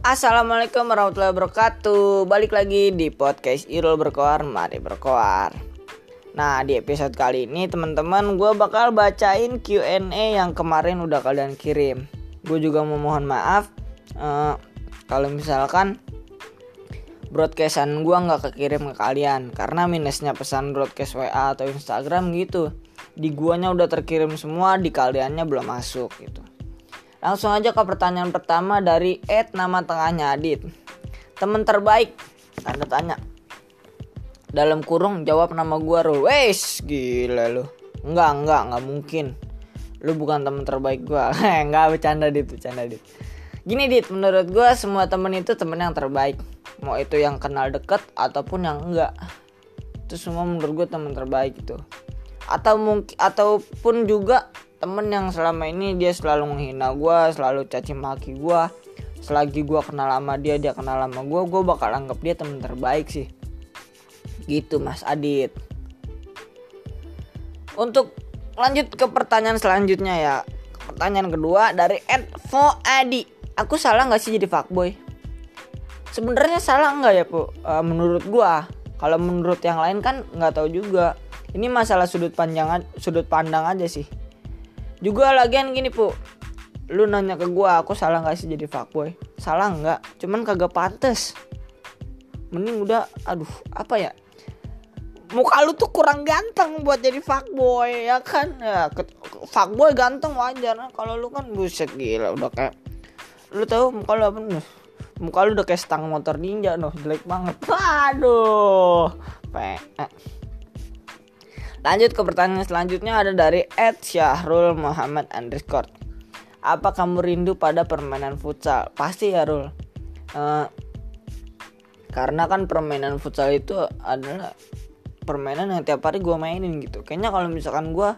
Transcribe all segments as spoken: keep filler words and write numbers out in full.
Assalamualaikum warahmatullahi wabarakatuh. Balik lagi di podcast Irul Berkoar, mari berkoar. Nah, di episode kali ini teman-teman, gue bakal bacain Q and A yang kemarin udah kalian kirim. Gue juga memohon maaf uh, kalau misalkan broadcastan gue gak kekirim ke kalian, karena minusnya pesan broadcast W A atau Instagram gitu. Di guanya udah terkirim semua, di kaliannya belum masuk gitu. Langsung aja ke pertanyaan pertama dari Ed, nama tengahnya Adit. Temen terbaik? Tanda tanya. Dalam kurung jawab nama gua Rul. Wesh, gila lu. Enggak, enggak, enggak mungkin. Lu bukan temen terbaik gua. Enggak, bercanda Dit, bercanda Dit. Gini Dit, menurut gua semua temen itu temen yang terbaik. Mau itu yang kenal deket ataupun yang enggak. Itu semua menurut gua temen terbaik itu. Atau mungkin ataupun juga temen yang selama ini dia selalu menghina gue, selalu caci maki gue. Selagi gue kenal sama dia, dia kenal sama gue, gue bakal anggap dia temen terbaik sih. Gitu Mas Adit. Untuk lanjut ke pertanyaan selanjutnya ya. Pertanyaan kedua dari Edvo Adi. Aku salah gak sih jadi fuckboy? Sebenarnya salah gak ya Bu? E, menurut gue. Kalau menurut yang lain kan gak tahu juga. Ini masalah sudut pandang, sudut pandang aja sih. Juga lagian gini Pu, lu nanya ke gue aku salah gak sih jadi fuckboy? Salah gak, cuman kagak pantes. Mending udah, aduh apa ya, muka lu tuh kurang ganteng buat jadi fuckboy, ya kan ya, fuckboy ganteng wajar. Kalau lu kan buset gila, udah kayak, lu tahu muka lu apa nih? Muka lu udah kayak stang motor ninja noh, jelek banget. Aduh pe. Lanjut ke pertanyaan selanjutnya ada dari Ed Syahrul Muhammad underscore. Apa kamu rindu pada permainan futsal? Pasti ya Rul. Uh, karena kan permainan futsal itu adalah permainan yang tiap hari gue mainin gitu. Kayaknya kalau misalkan gue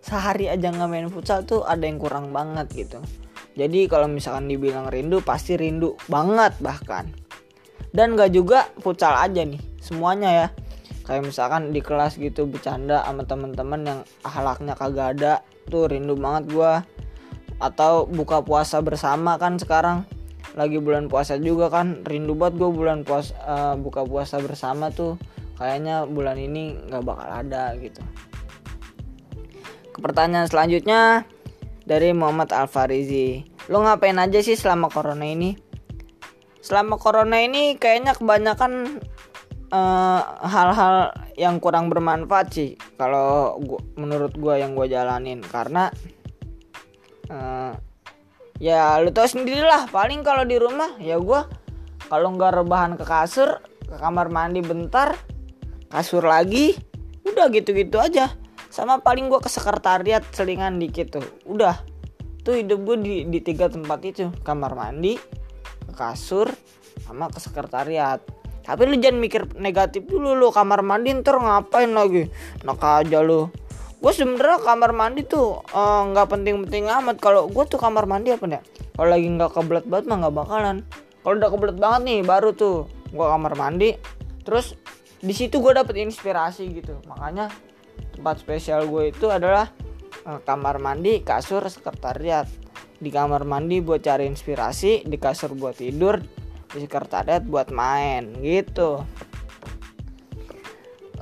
sehari aja gak main futsal tuh ada yang kurang banget gitu. Jadi kalau misalkan dibilang rindu, pasti rindu banget bahkan. Dan gak juga futsal aja nih, semuanya ya. Kayak misalkan di kelas gitu bercanda sama teman-teman yang ahlaknya kagak ada, tuh rindu banget gue. Atau buka puasa bersama kan sekarang lagi bulan puasa juga kan, rindu banget gue bulan puasa uh, buka puasa bersama tuh. Kayaknya bulan ini nggak bakal ada gitu. Ke pertanyaan selanjutnya dari Muhammad Alfarizi. Lo ngapain aja sih selama corona ini? Selama corona ini kayaknya kebanyakan Uh, hal-hal yang kurang bermanfaat sih kalau gua, menurut gue yang gue jalanin, karena uh, ya lu tau sendirilah, paling kalau di rumah ya gue kalau nggak rebahan ke kasur, ke kamar mandi bentar, kasur lagi, udah gitu-gitu aja. Sama paling gue ke sekretariat selingan dikit tuh, udah tuh hidup gue di, di tiga tempat itu, kamar mandi, ke kasur, sama ke sekretariat. Tapi lu jangan mikir negatif dulu, lu kamar mandi ntar ngapain lagi, enak aja lu. Gue sebenernya kamar mandi tuh uh, gak penting-penting amat. Kalau gue tuh kamar mandi apa nih, kalau lagi gak kebelet banget mah gak bakalan. Kalau udah kebelet banget nih baru tuh gue kamar mandi. Terus disitu gue dapet inspirasi gitu. Makanya tempat spesial gue itu adalah uh, kamar mandi, kasur, sekretariat. Di kamar mandi buat cari inspirasi, di kasur buat tidur, di sekretariat buat main gitu.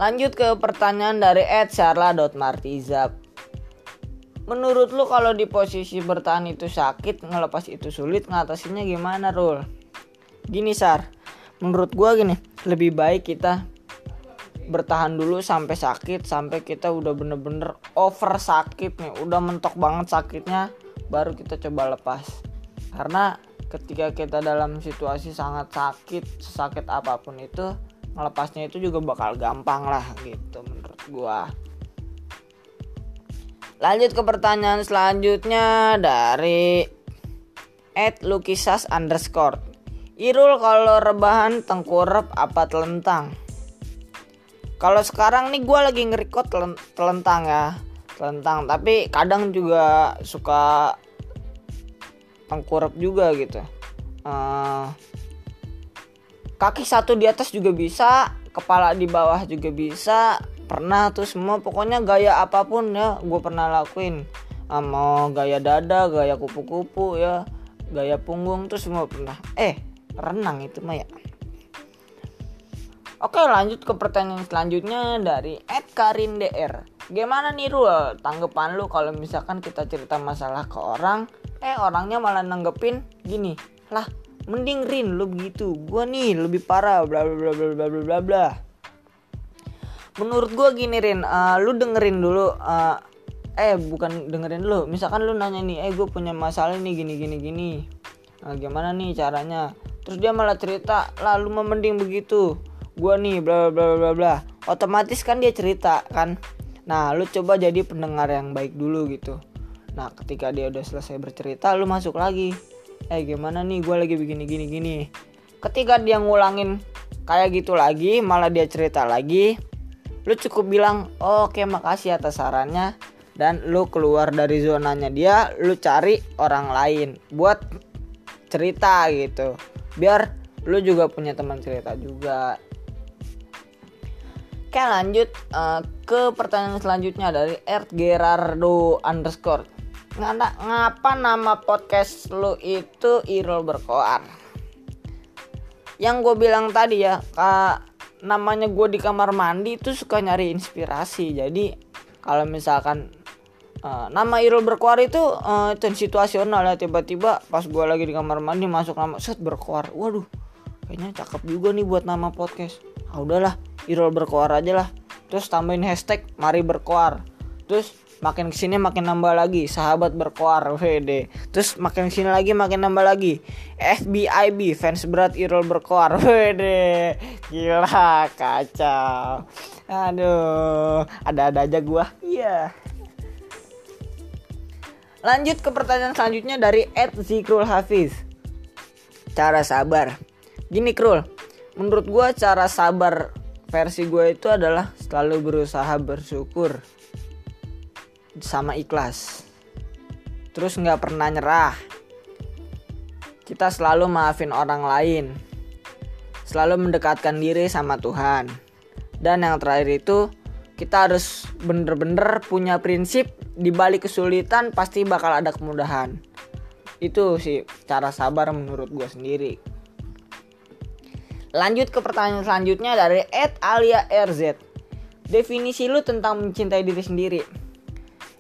Lanjut ke pertanyaan dari et sarla dot martizab. Menurut lu kalau di posisi bertahan itu sakit, ngelepas itu sulit, ngatasinnya gimana Rul? Gini Sar, menurut gua gini, lebih baik kita bertahan dulu sampai sakit, sampai kita udah bener-bener over sakit nih, udah mentok banget sakitnya, baru kita coba lepas. Karena ketika kita dalam situasi sangat sakit, sesakit apapun itu, melepasnya itu juga bakal gampang lah gitu menurut gua. Lanjut ke pertanyaan selanjutnya dari et lukisas underscore. Irul kalau rebahan tengkurap apa telentang? Kalau sekarang nih gua lagi ngerekod telentang ya, telentang. Tapi kadang juga suka tengkurap juga gitu. uh, Kaki satu di atas juga bisa, kepala di bawah juga bisa. Pernah tuh semua, pokoknya gaya apapun ya gue pernah lakuin. uh, Mau gaya dada, gaya kupu-kupu ya, gaya punggung, tuh semua pernah. Eh renang itu mah ya. Oke, lanjut ke pertanyaan selanjutnya dari et karindr. Gimana nih Rul, tanggapan lu kalau misalkan kita cerita masalah ke orang, eh orangnya malah nanggepin gini, lah mending Rin lu begitu, gua nih lebih parah, bla bla bla bla bla bla bla. Menurut gua gini Rin, uh, lu dengerin dulu, uh, eh bukan dengerin dulu. Misalkan lu nanya nih, eh gua punya masalah nih gini gini gini. Nah, gimana nih caranya? Terus dia malah cerita, lah lu mah mending begitu. Gua nih bla bla bla bla. Otomatis kan dia cerita kan. Nah, lu coba jadi pendengar yang baik dulu gitu. Nah, ketika dia udah selesai bercerita, lu masuk lagi. Eh, gimana nih gua lagi begini gini gini. Ketika dia ngulangin kayak gitu lagi, malah dia cerita lagi. Lu cukup bilang, oh, "Oke, makasih atas sarannya." Dan lu keluar dari zonanya dia, lu cari orang lain buat cerita gitu. Biar lu juga punya teman cerita juga. Oke, lanjut uh, ke pertanyaan selanjutnya dari et gerardo underscore. Ngapa nama podcast lu itu Irul Berkoar? Yang gue bilang tadi ya, uh, namanya gue di kamar mandi itu suka nyari inspirasi. Jadi kalau misalkan uh, nama Irul Berkoar itu uh, itu situasional ya. Tiba-tiba pas gue lagi di kamar mandi masuk nama set Berkoar. Waduh, kayaknya cakep juga nih buat nama podcast. Ah udahlah, Irul Berkoar aja lah. Terus tambahin hashtag Mari Berkoar. Terus makin kesini makin nambah lagi Sahabat Berkoar, W D. Terus makin kesini lagi makin nambah lagi F B I B, fans berat Irul Berkoar, W D. Gila, kacau. Aduh, ada-ada aja gua. Iya. Yeah. Lanjut ke pertanyaan selanjutnya dari et zikrul hafiz. Cara sabar. Gini Krul, menurut gua cara sabar versi gue itu adalah selalu berusaha bersyukur sama ikhlas. Terus gak pernah nyerah. Kita selalu maafin orang lain. Selalu mendekatkan diri sama Tuhan. Dan yang terakhir itu, kita harus bener-bener punya prinsip, di balik kesulitan pasti bakal ada kemudahan. Itu sih cara sabar menurut gue sendiri. Lanjut ke pertanyaan selanjutnya dari et alia r z. Definisi lu tentang mencintai diri sendiri.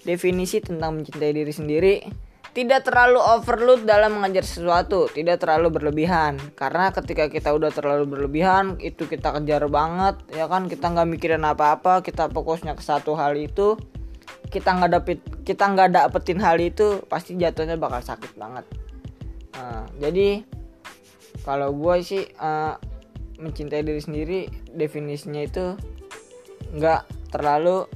Definisi tentang mencintai diri sendiri, tidak terlalu overload dalam mengejar sesuatu, tidak terlalu berlebihan. Karena ketika kita udah terlalu berlebihan, itu kita kejar banget, ya kan, kita nggak mikirin apa-apa, kita fokusnya ke satu hal itu, kita nggak dapet, kita nggak dapetin hal itu, pasti jatuhnya bakal sakit banget. Nah, jadi kalau gue sih uh, mencintai diri sendiri definisinya itu nggak terlalu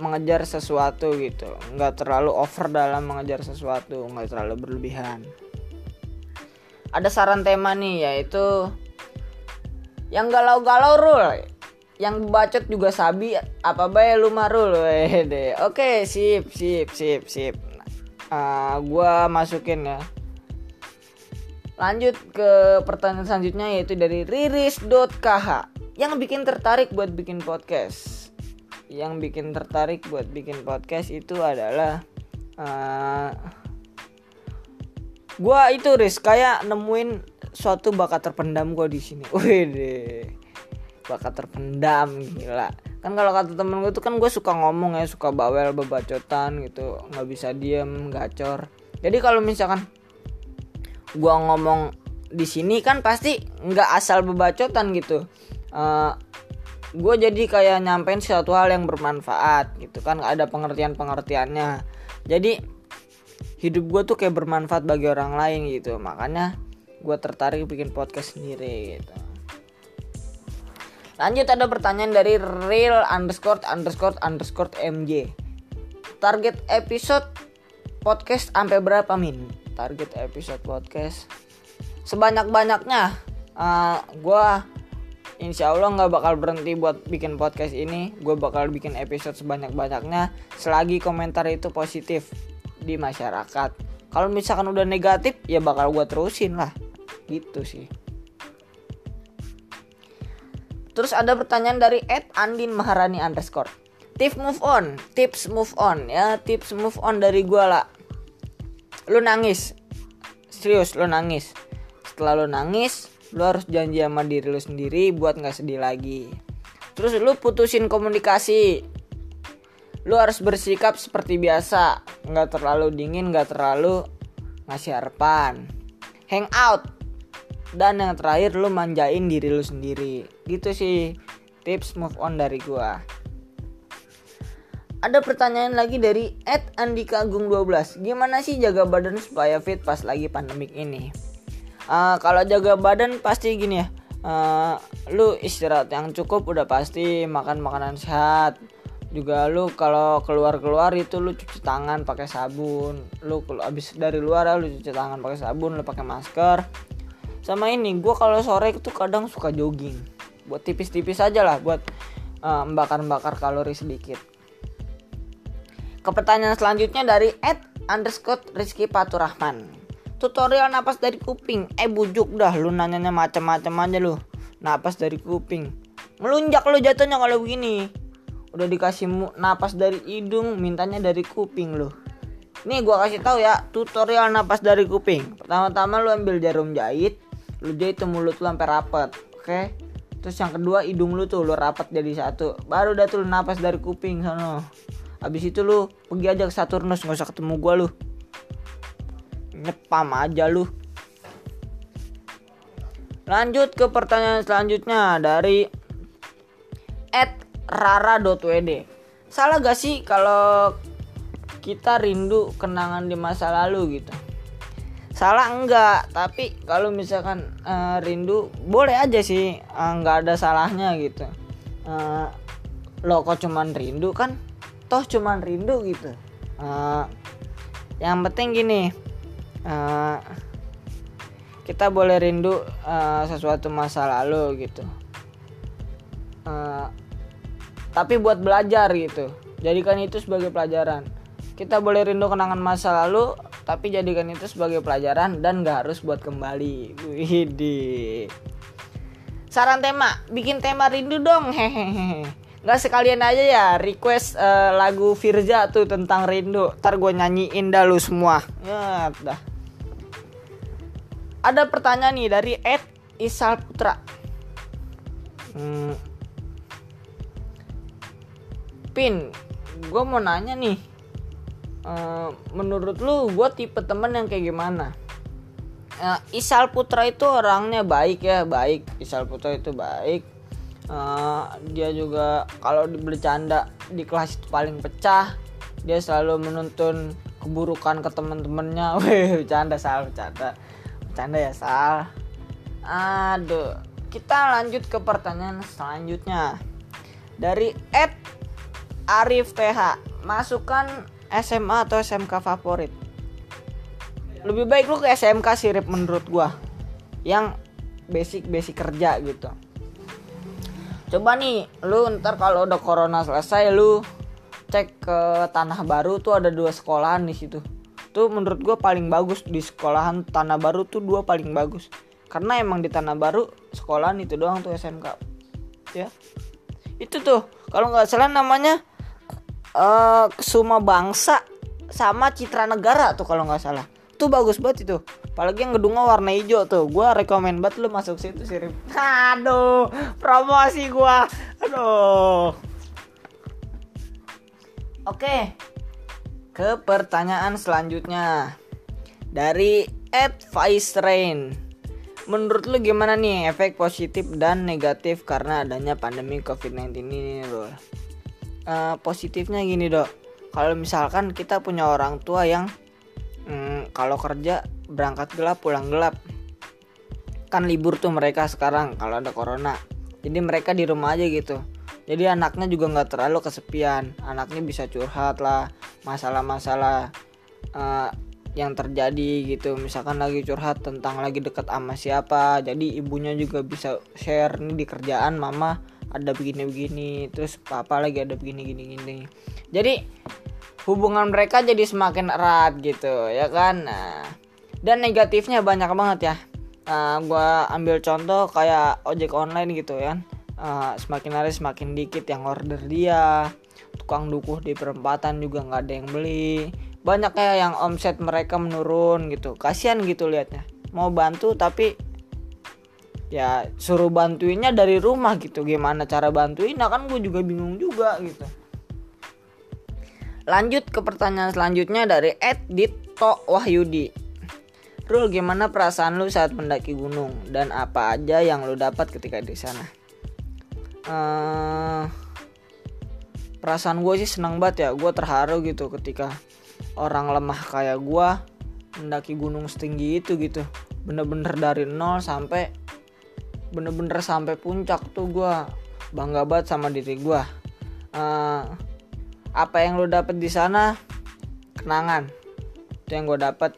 mengejar sesuatu gitu, nggak terlalu over dalam mengejar sesuatu, nggak terlalu berlebihan. Ada saran tema nih, yaitu yang galau-galau Rul, yang bacot juga sabi, apa bae lu marul. Oke, okay, sip sip sip sip. Uh, gue masukin ya. Lanjut ke pertanyaan selanjutnya, yaitu dari riris.kh. Yang bikin tertarik buat bikin podcast Yang bikin tertarik buat bikin podcast itu adalah uh, gue itu Riz, kayak nemuin suatu bakat terpendam gue di sini. Wih deh, bakat terpendam, gila. Kan kalau kata temen gue tuh kan gue suka ngomong ya, suka bawel, bebacotan gitu, gak bisa diem, gacor. Jadi kalau misalkan gue ngomong di sini kan pasti nggak asal bebacotan gitu. Uh, gue jadi kayak nyampein suatu hal yang bermanfaat gitu kan, ada pengertian-pengertiannya. Jadi hidup gue tuh kayak bermanfaat bagi orang lain gitu. Makanya gue tertarik bikin podcast sendiri gitu. Lanjut ada pertanyaan dari real underscore underscore underscore mj. Target episode podcast sampai berapa min? Target episode podcast sebanyak-banyaknya. uh, Gue insya Allah gak bakal berhenti buat bikin podcast ini. Gue bakal bikin episode sebanyak-banyaknya selagi komentar itu positif di masyarakat. Kalau misalkan udah negatif, ya bakal gue terusin lah. Gitu sih. Terus ada pertanyaan dari et andin maharani underscore. Tips move on Tips move on ya Tips move on dari gue lah. Lu nangis, serius lu nangis. setelah lo nangis, lo harus janji sama diri lo sendiri buat gak sedih lagi. Terus lo putusin komunikasi. Lo harus bersikap seperti biasa, gak terlalu dingin, gak terlalu ngasih harapan. Hang out. Dan yang terakhir, lo manjain diri lo sendiri. Gitu sih tips move on dari gua. Ada pertanyaan lagi dari et andika agung dua belas. Gimana sih jaga badan supaya fit pas lagi pandemik ini? Uh, kalau jaga badan pasti gini ya. Uh, lu istirahat yang cukup udah pasti, makan makanan sehat. Juga lu kalau keluar-keluar itu lu cuci tangan pakai sabun. Lu kalau habis dari luar lu cuci tangan pakai sabun, lu pakai masker. Sama ini, gua kalau sore itu kadang suka jogging. Buat tipis-tipis aja lah, buat uh, membakar-bakar kalori sedikit. Ke pertanyaan selanjutnya dari et underscore rizky paturahman. Tutorial napas dari kuping. Eh bujuk dah lu, nanyanya macam-macam aja lu. Napas dari kuping, melunjak lu jatuhnya kalau begini. Udah dikasih napas dari hidung, mintanya dari kuping lu. Nih gua kasih tahu ya tutorial napas dari kuping. Pertama-tama lu ambil jarum jahit, lu jahit mulut lu sampai rapet. Oke. Terus yang kedua hidung lu tuh lu rapet jadi satu. Baru dah tuh napas dari kuping sono. Abis itu lu pergi aja ke Saturnus, gak usah ketemu gue lu. Nyepam aja lu. Lanjut ke pertanyaan selanjutnya dari et rara dot w d. Salah gak sih kalau kita rindu kenangan di masa lalu gitu? Salah enggak, tapi kalau misalkan uh, rindu boleh aja sih, uh, gak ada salahnya gitu. uh, Lo kok cuman rindu kan? Toh cuman rindu gitu. Uh, yang penting gini, uh, kita boleh rindu uh, sesuatu masa lalu gitu. Uh, tapi buat belajar gitu. Jadikan itu sebagai pelajaran. Kita boleh rindu kenangan masa lalu, tapi jadikan itu sebagai pelajaran dan gak harus buat kembali. Widih. Saran tema, bikin tema rindu dong. Hehehe. Gak sekalian aja ya request uh, lagu Firza tuh tentang rindu. Ntar gue nyanyiin dah lu semua ya, dah. Ada pertanyaan nih dari Ed Isal Putra. hmm. Pin, gue mau nanya nih, uh, menurut lu gue tipe temen yang kayak gimana? uh, Isal Putra itu orangnya baik ya. Baik, Isal Putra itu baik. Uh, dia juga kalau bercanda di kelas itu paling pecah. Dia selalu menuntun keburukan ke teman-temannya. Weh, bercanda Sal, bercanda. Bercanda ya Sal. Aduh, kita lanjut ke pertanyaan selanjutnya dari Ed Arif T H. Masukkan S M A atau S M K favorit. Lebih baik lu ke S M K sirip menurut gua. Yang basic-basic kerja gitu. Coba nih, lu ntar kalau udah corona selesai, lu cek ke Tanah Baru tuh ada dua sekolahan di situ. Tuh menurut gue paling bagus di sekolahan Tanah Baru tuh dua paling bagus. Karena emang di Tanah Baru sekolahan itu doang tuh S M K. Ya. Itu tuh kalau nggak salah namanya uh, Kesuma Bangsa sama Citra Negara tuh kalau nggak salah. Tuh bagus banget itu. Apalagi yang gedungnya warna hijau tuh. Gue rekomen banget lu masuk situ sirip. Aduh, promosi gue. Aduh. Oke. Ke pertanyaan selanjutnya dari Advice Rain. Menurut lu gimana nih efek positif dan negatif karena adanya pandemi covid sembilan belas ini, Bro? Uh, positifnya gini, Dok. Kalau misalkan kita punya orang tua yang hmm, kalau kerja berangkat gelap pulang gelap, kan libur tuh mereka sekarang kalau ada corona, jadi mereka di rumah aja gitu. Jadi anaknya juga nggak terlalu kesepian, anaknya bisa curhat lah masalah-masalah uh, yang terjadi gitu. Misalkan lagi curhat tentang lagi deket sama siapa, jadi ibunya juga bisa share nih di kerjaan mama ada begini-begini, terus papa lagi ada begini-gini-gini. Jadi hubungan mereka jadi semakin erat gitu ya kan. Nah, dan negatifnya banyak banget ya. Uh, gua ambil contoh kayak ojek online gitu ya. Uh, semakin hari semakin dikit yang order dia. Tukang dukuh di perempatan juga nggak ada yang beli. Banyak ya yang omset mereka menurun gitu. Kasian gitu liatnya. Mau bantu tapi ya suruh bantuinnya dari rumah gitu. Gimana cara bantuin? Nah kan gue juga bingung juga gitu. Lanjut ke pertanyaan selanjutnya dari Edito Wahyudi. Rul, gimana perasaan lu saat mendaki gunung dan apa aja yang lu dapat ketika di sana? Uh, perasaan gue sih seneng banget ya. Gue terharu gitu ketika orang lemah kayak gue mendaki gunung setinggi itu gitu. Bener-bener dari nol sampai bener-bener sampai puncak tuh gue bangga banget sama diri gue. Uh, apa yang lo dapet di sana? Kenangan. Itu yang gue dapet.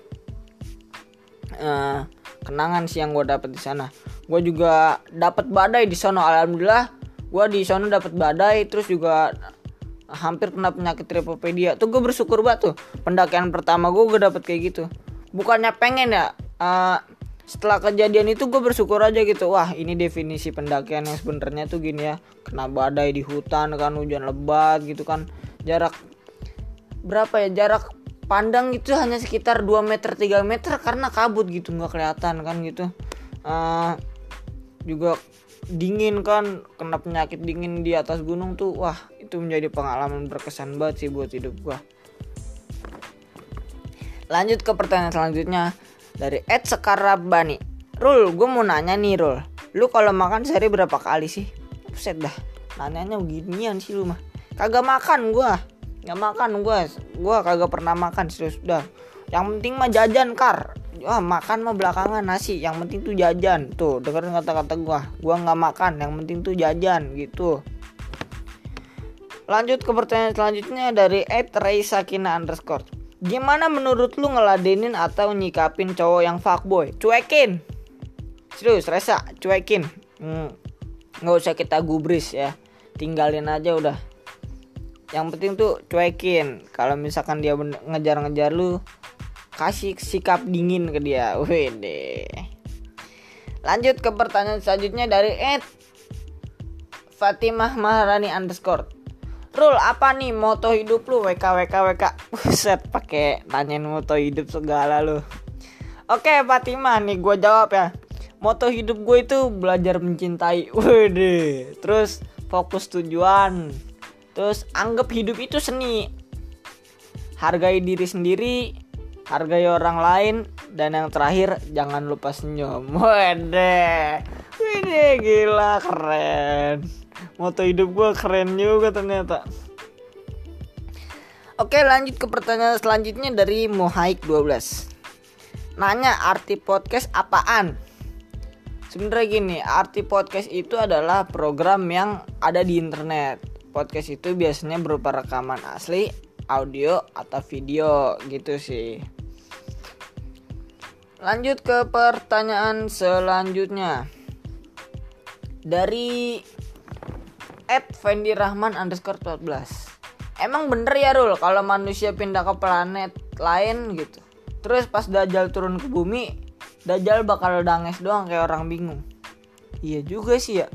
Uh, kenangan sih yang gue dapet di sana. Gue juga dapet badai di sono. Alhamdulillah, gue di sono dapet badai. Terus juga hampir kena penyakit tripopedia. Tuh gue bersyukur banget tuh. Pendakian pertama gue gue dapet kayak gitu. Bukannya pengen ya. Uh, setelah kejadian itu gue bersyukur aja gitu. Wah, ini definisi pendakian yang sebenarnya tuh gini ya. Kena badai di hutan kan, hujan lebat gitu kan. Jarak berapa ya, jarak pandang itu hanya sekitar dua meter tiga meter karena kabut gitu, nggak kelihatan kan gitu. Uh, juga dingin kan, kena penyakit dingin di atas gunung tuh. Wah, itu menjadi pengalaman berkesan banget sih buat hidup gua. Lanjut ke pertanyaan selanjutnya dari Ed Sekarabani. Rul, gue mau nanya nih Rul, lu kalau makan sehari berapa kali sih? Buset dah, nanyanya beginian sih lu mah. Kagak makan gue, nggak makan gue, gue kagak pernah makan serius dah. Yang penting mah jajan kar, wah makan mah belakangan nasi. Yang penting tuh jajan, tuh dengerin kata-kata gue, gue nggak makan. Yang penting tuh jajan gitu. Lanjut ke pertanyaan selanjutnya dari et reisakina underscore. Gimana menurut lu ngeladenin atau nyikapin cowok yang fuckboy? Cuekin, serius Resa, cuekin, hmm, nggak usah kita gubris ya, tinggalin aja udah. Yang penting tuh cuekin. Kalau misalkan dia ngejar-ngejar lu, kasih sikap dingin ke dia. Wede. Lanjut ke pertanyaan selanjutnya dari Ed Fatimah Maharani underscore. Rul, apa nih moto hidup lu? W K W K W K. Buset, pakai nanyain moto hidup segala lu. Oke Fatimah, nih gue jawab ya. Moto hidup gue itu belajar mencintai. Wede. Terus fokus tujuan. Terus anggap hidup itu seni. Hargai diri sendiri, hargai orang lain, dan yang terakhir jangan lupa senyum. Wede. Wede, gila keren. Moto hidup gue keren juga ternyata. Oke, lanjut ke pertanyaan selanjutnya dari Mohaik twelve. Nanya arti podcast apaan? Sebenarnya gini, arti podcast itu adalah program yang ada di internet. Podcast itu biasanya berupa rekaman asli, audio, atau video gitu sih. Lanjut ke pertanyaan selanjutnya dari et fendi rahman underscore empat belas. Emang bener ya Rul kalau manusia pindah ke planet lain gitu, terus pas Dajjal turun ke bumi, Dajjal bakal danges doang kayak orang bingung? Iya juga sih ya,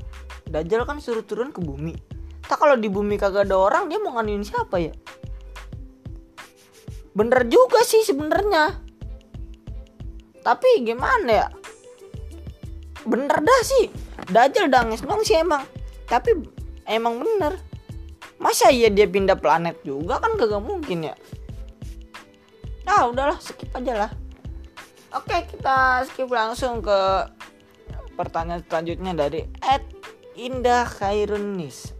Dajjal kan suruh turun ke bumi. Tak kalau di bumi kagak ada orang, dia mau nganuin siapa ya? Bener juga sih sebenarnya. Tapi gimana ya? Bener dah sih. Dajjal danges dong sih emang. Tapi emang bener. Masa iya dia pindah planet juga, kan kagak mungkin ya. Nah udahlah, skip aja lah. Oke, kita skip langsung ke pertanyaan selanjutnya dari et indah khairunis.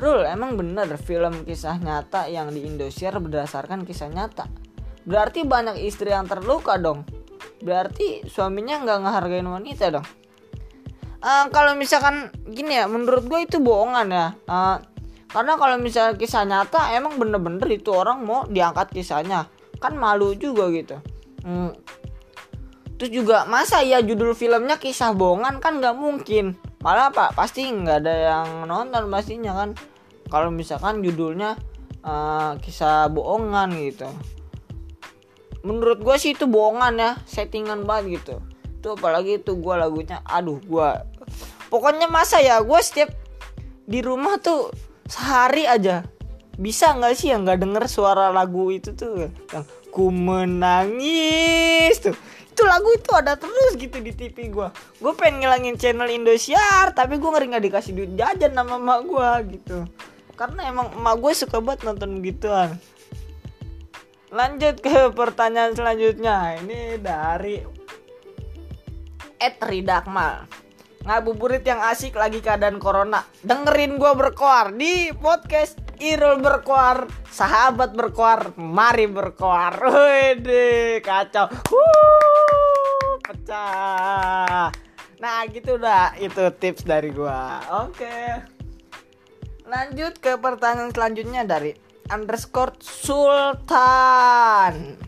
Rul, emang bener film kisah nyata yang di Indosiar berdasarkan kisah nyata? Berarti banyak istri yang terluka dong. Berarti suaminya gak ngehargain wanita dong. Uh, kalau misalkan gini ya, menurut gue itu bohongan ya. Uh, karena kalau misalkan kisah nyata, emang bener-bener itu orang mau diangkat kisahnya. Kan malu juga gitu. Hmm. Terus juga masa ya judul filmnya kisah bohongan, kan gak mungkin. Malah apa? Pasti gak ada yang nonton pastinya kan. Kalau misalkan judulnya uh, kisah bohongan gitu, menurut gue sih itu bohongan ya, settingan banget gitu. Tuh apalagi itu gue lagunya, aduh gue. Pokoknya masa ya gue setiap di rumah tuh sehari aja bisa nggak sih yang nggak denger suara lagu itu tuh yang ku menangis tuh, itu lagu itu ada terus gitu di T V gue. Gue pengen ngilangin channel Indosiar tapi gue ngeri nggak dikasih duit jajan sama emak gue gitu, karena emang emak gue suka banget nonton begituan. Lanjut ke pertanyaan selanjutnya. Ini dari Ed Ridakmal. Ngabuburit yang asik lagi keadaan corona. Dengerin gue berkoar di podcast Irul Berkoar. Sahabat berkoar, mari berkoar. Wede, kacau. Wuh, pecah. Nah gitu dah, itu tips dari gue. Oke. Lanjut ke pertanyaan selanjutnya dari underscore Sultan.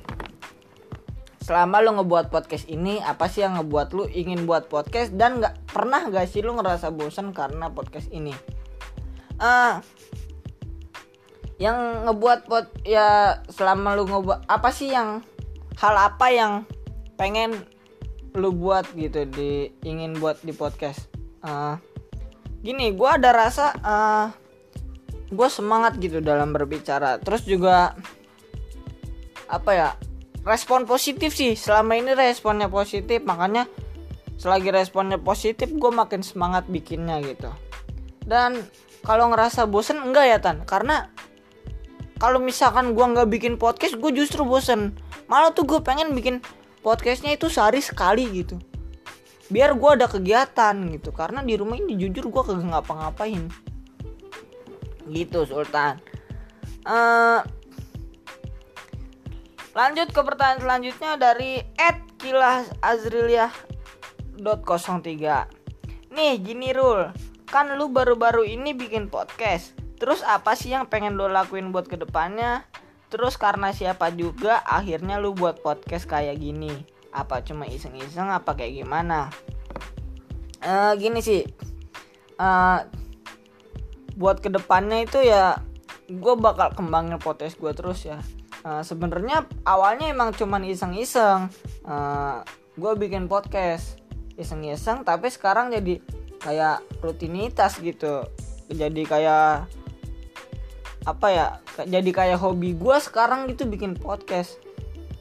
Selama lu ngebuat podcast ini, apa sih yang ngebuat lu ingin buat podcast? Dan gak, pernah gak sih lu ngerasa bosan karena podcast ini? Uh, yang ngebuat pod, ya selama lu ngebuat, apa sih yang, hal apa yang pengen lu buat gitu, di, ingin buat di podcast? uh, Gini, gue ada rasa uh, gue semangat gitu dalam berbicara. Terus juga apa ya, respon positif sih. Selama ini responnya positif, makanya selagi responnya positif gue makin semangat bikinnya gitu. Dan kalau ngerasa bosen enggak ya Tan, karena kalau misalkan gue nggak bikin podcast gue justru bosen. Malah tuh gue pengen bikin podcastnya itu sehari sekali gitu, biar gue ada kegiatan gitu. Karena di rumah ini jujur gue kagak ngapa-ngapain gitu Sultan. uh, Lanjut ke pertanyaan selanjutnya dari et kilas azriliah nol tiga. Nih gini Rul, kan lu baru-baru ini bikin podcast. Terus apa sih yang pengen lu lakuin buat kedepannya? Terus karena siapa juga akhirnya lu buat podcast kayak gini? Apa cuma iseng-iseng apa kayak gimana? uh, Gini sih, uh, buat kedepannya itu ya gue bakal kembangin podcast gue terus ya. Uh, sebenarnya awalnya emang cuman iseng-iseng, uh, gue bikin podcast iseng-iseng, tapi sekarang jadi kayak rutinitas gitu. Jadi kayak apa ya, jadi kayak hobi gue sekarang gitu bikin podcast.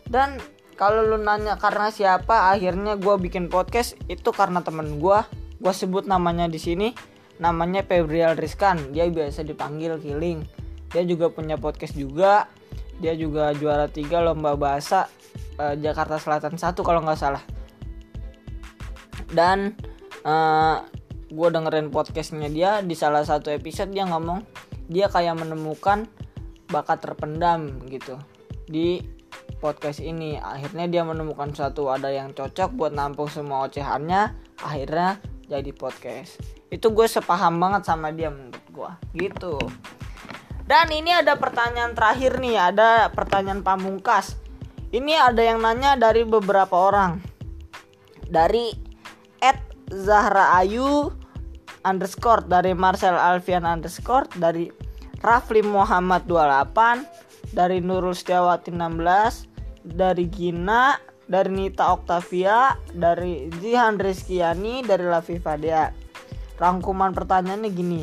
Dan kalau lu nanya karena siapa akhirnya gue bikin podcast, itu karena temen gue. Gue sebut namanya di sini, namanya Febrial Rizkan. Dia biasa dipanggil Kiling. Dia juga punya podcast juga. Dia juga juara tiga lomba bahasa eh, Jakarta Selatan satu kalau gak salah. Dan eh, gue dengerin podcastnya dia. Di salah satu episode dia ngomong dia kayak menemukan bakat terpendam gitu di podcast ini. Akhirnya dia menemukan suatu wadah yang cocok buat nampung semua ocehannya. Akhirnya jadi podcast. Itu gue sepaham banget sama dia menurut gue gitu. Dan ini ada pertanyaan terakhir nih, ada pertanyaan pamungkas. Ini ada yang nanya dari beberapa orang. Dari et zahraayu underscore, dari Marcel Alfian underscore, dari Rafli Muhammad dua puluh delapan, dari Nurul Setiawati enam belas, dari Gina, dari Nita Oktavia, dari Zihan Rizkiani, dari Lavifa Dea. Rangkuman pertanyaannya gini,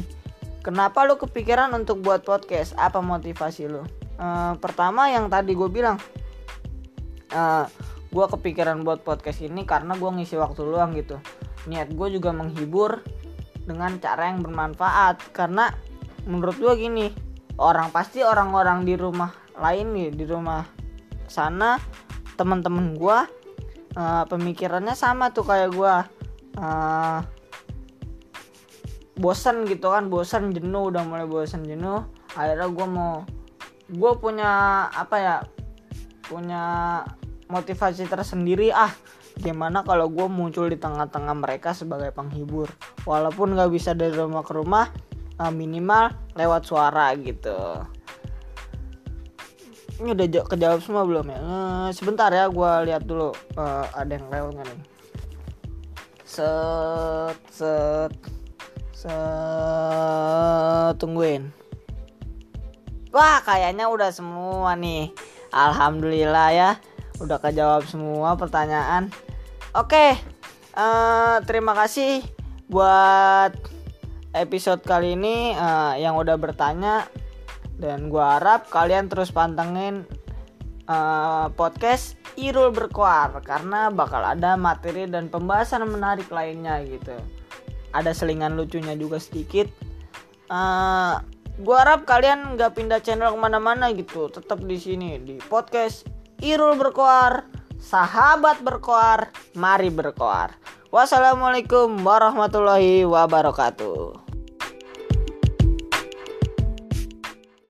kenapa lu kepikiran untuk buat podcast? Apa motivasi lu? E, pertama yang tadi gue bilang, e, gue kepikiran buat podcast ini karena gue ngisi waktu luang gitu. Niat gue juga menghibur dengan cara yang bermanfaat. Karena menurut gue gini, orang pasti orang-orang di rumah lain nih, di rumah sana teman-teman gue e, pemikirannya sama tuh kayak gue. E, bosan gitu kan, bosan jenuh, udah mulai bosan jenuh. Akhirnya gue mau, gue punya apa ya, punya motivasi tersendiri. Ah gimana kalau gue muncul di tengah-tengah mereka sebagai penghibur, walaupun gak bisa dari rumah ke rumah, minimal lewat suara gitu. Ini udah kejawab semua belum ya? Sebentar ya, gue lihat dulu uh, ada yang lewat gak nih. Set Set Setungguin. Wah kayaknya udah semua nih. Alhamdulillah ya, udah kejawab semua pertanyaan. Oke, uh, terima kasih buat episode kali ini uh, yang udah bertanya. Dan gue harap kalian terus pantengin uh, podcast Irul Berkoar, karena bakal ada materi dan pembahasan menarik lainnya gitu. Ada selingan lucunya juga sedikit. uh, Gue harap kalian gak pindah channel kemana-mana gitu, tetap di sini di podcast Irul Berkoar. Sahabat berkoar, mari berkoar. Wassalamualaikum warahmatullahi wabarakatuh.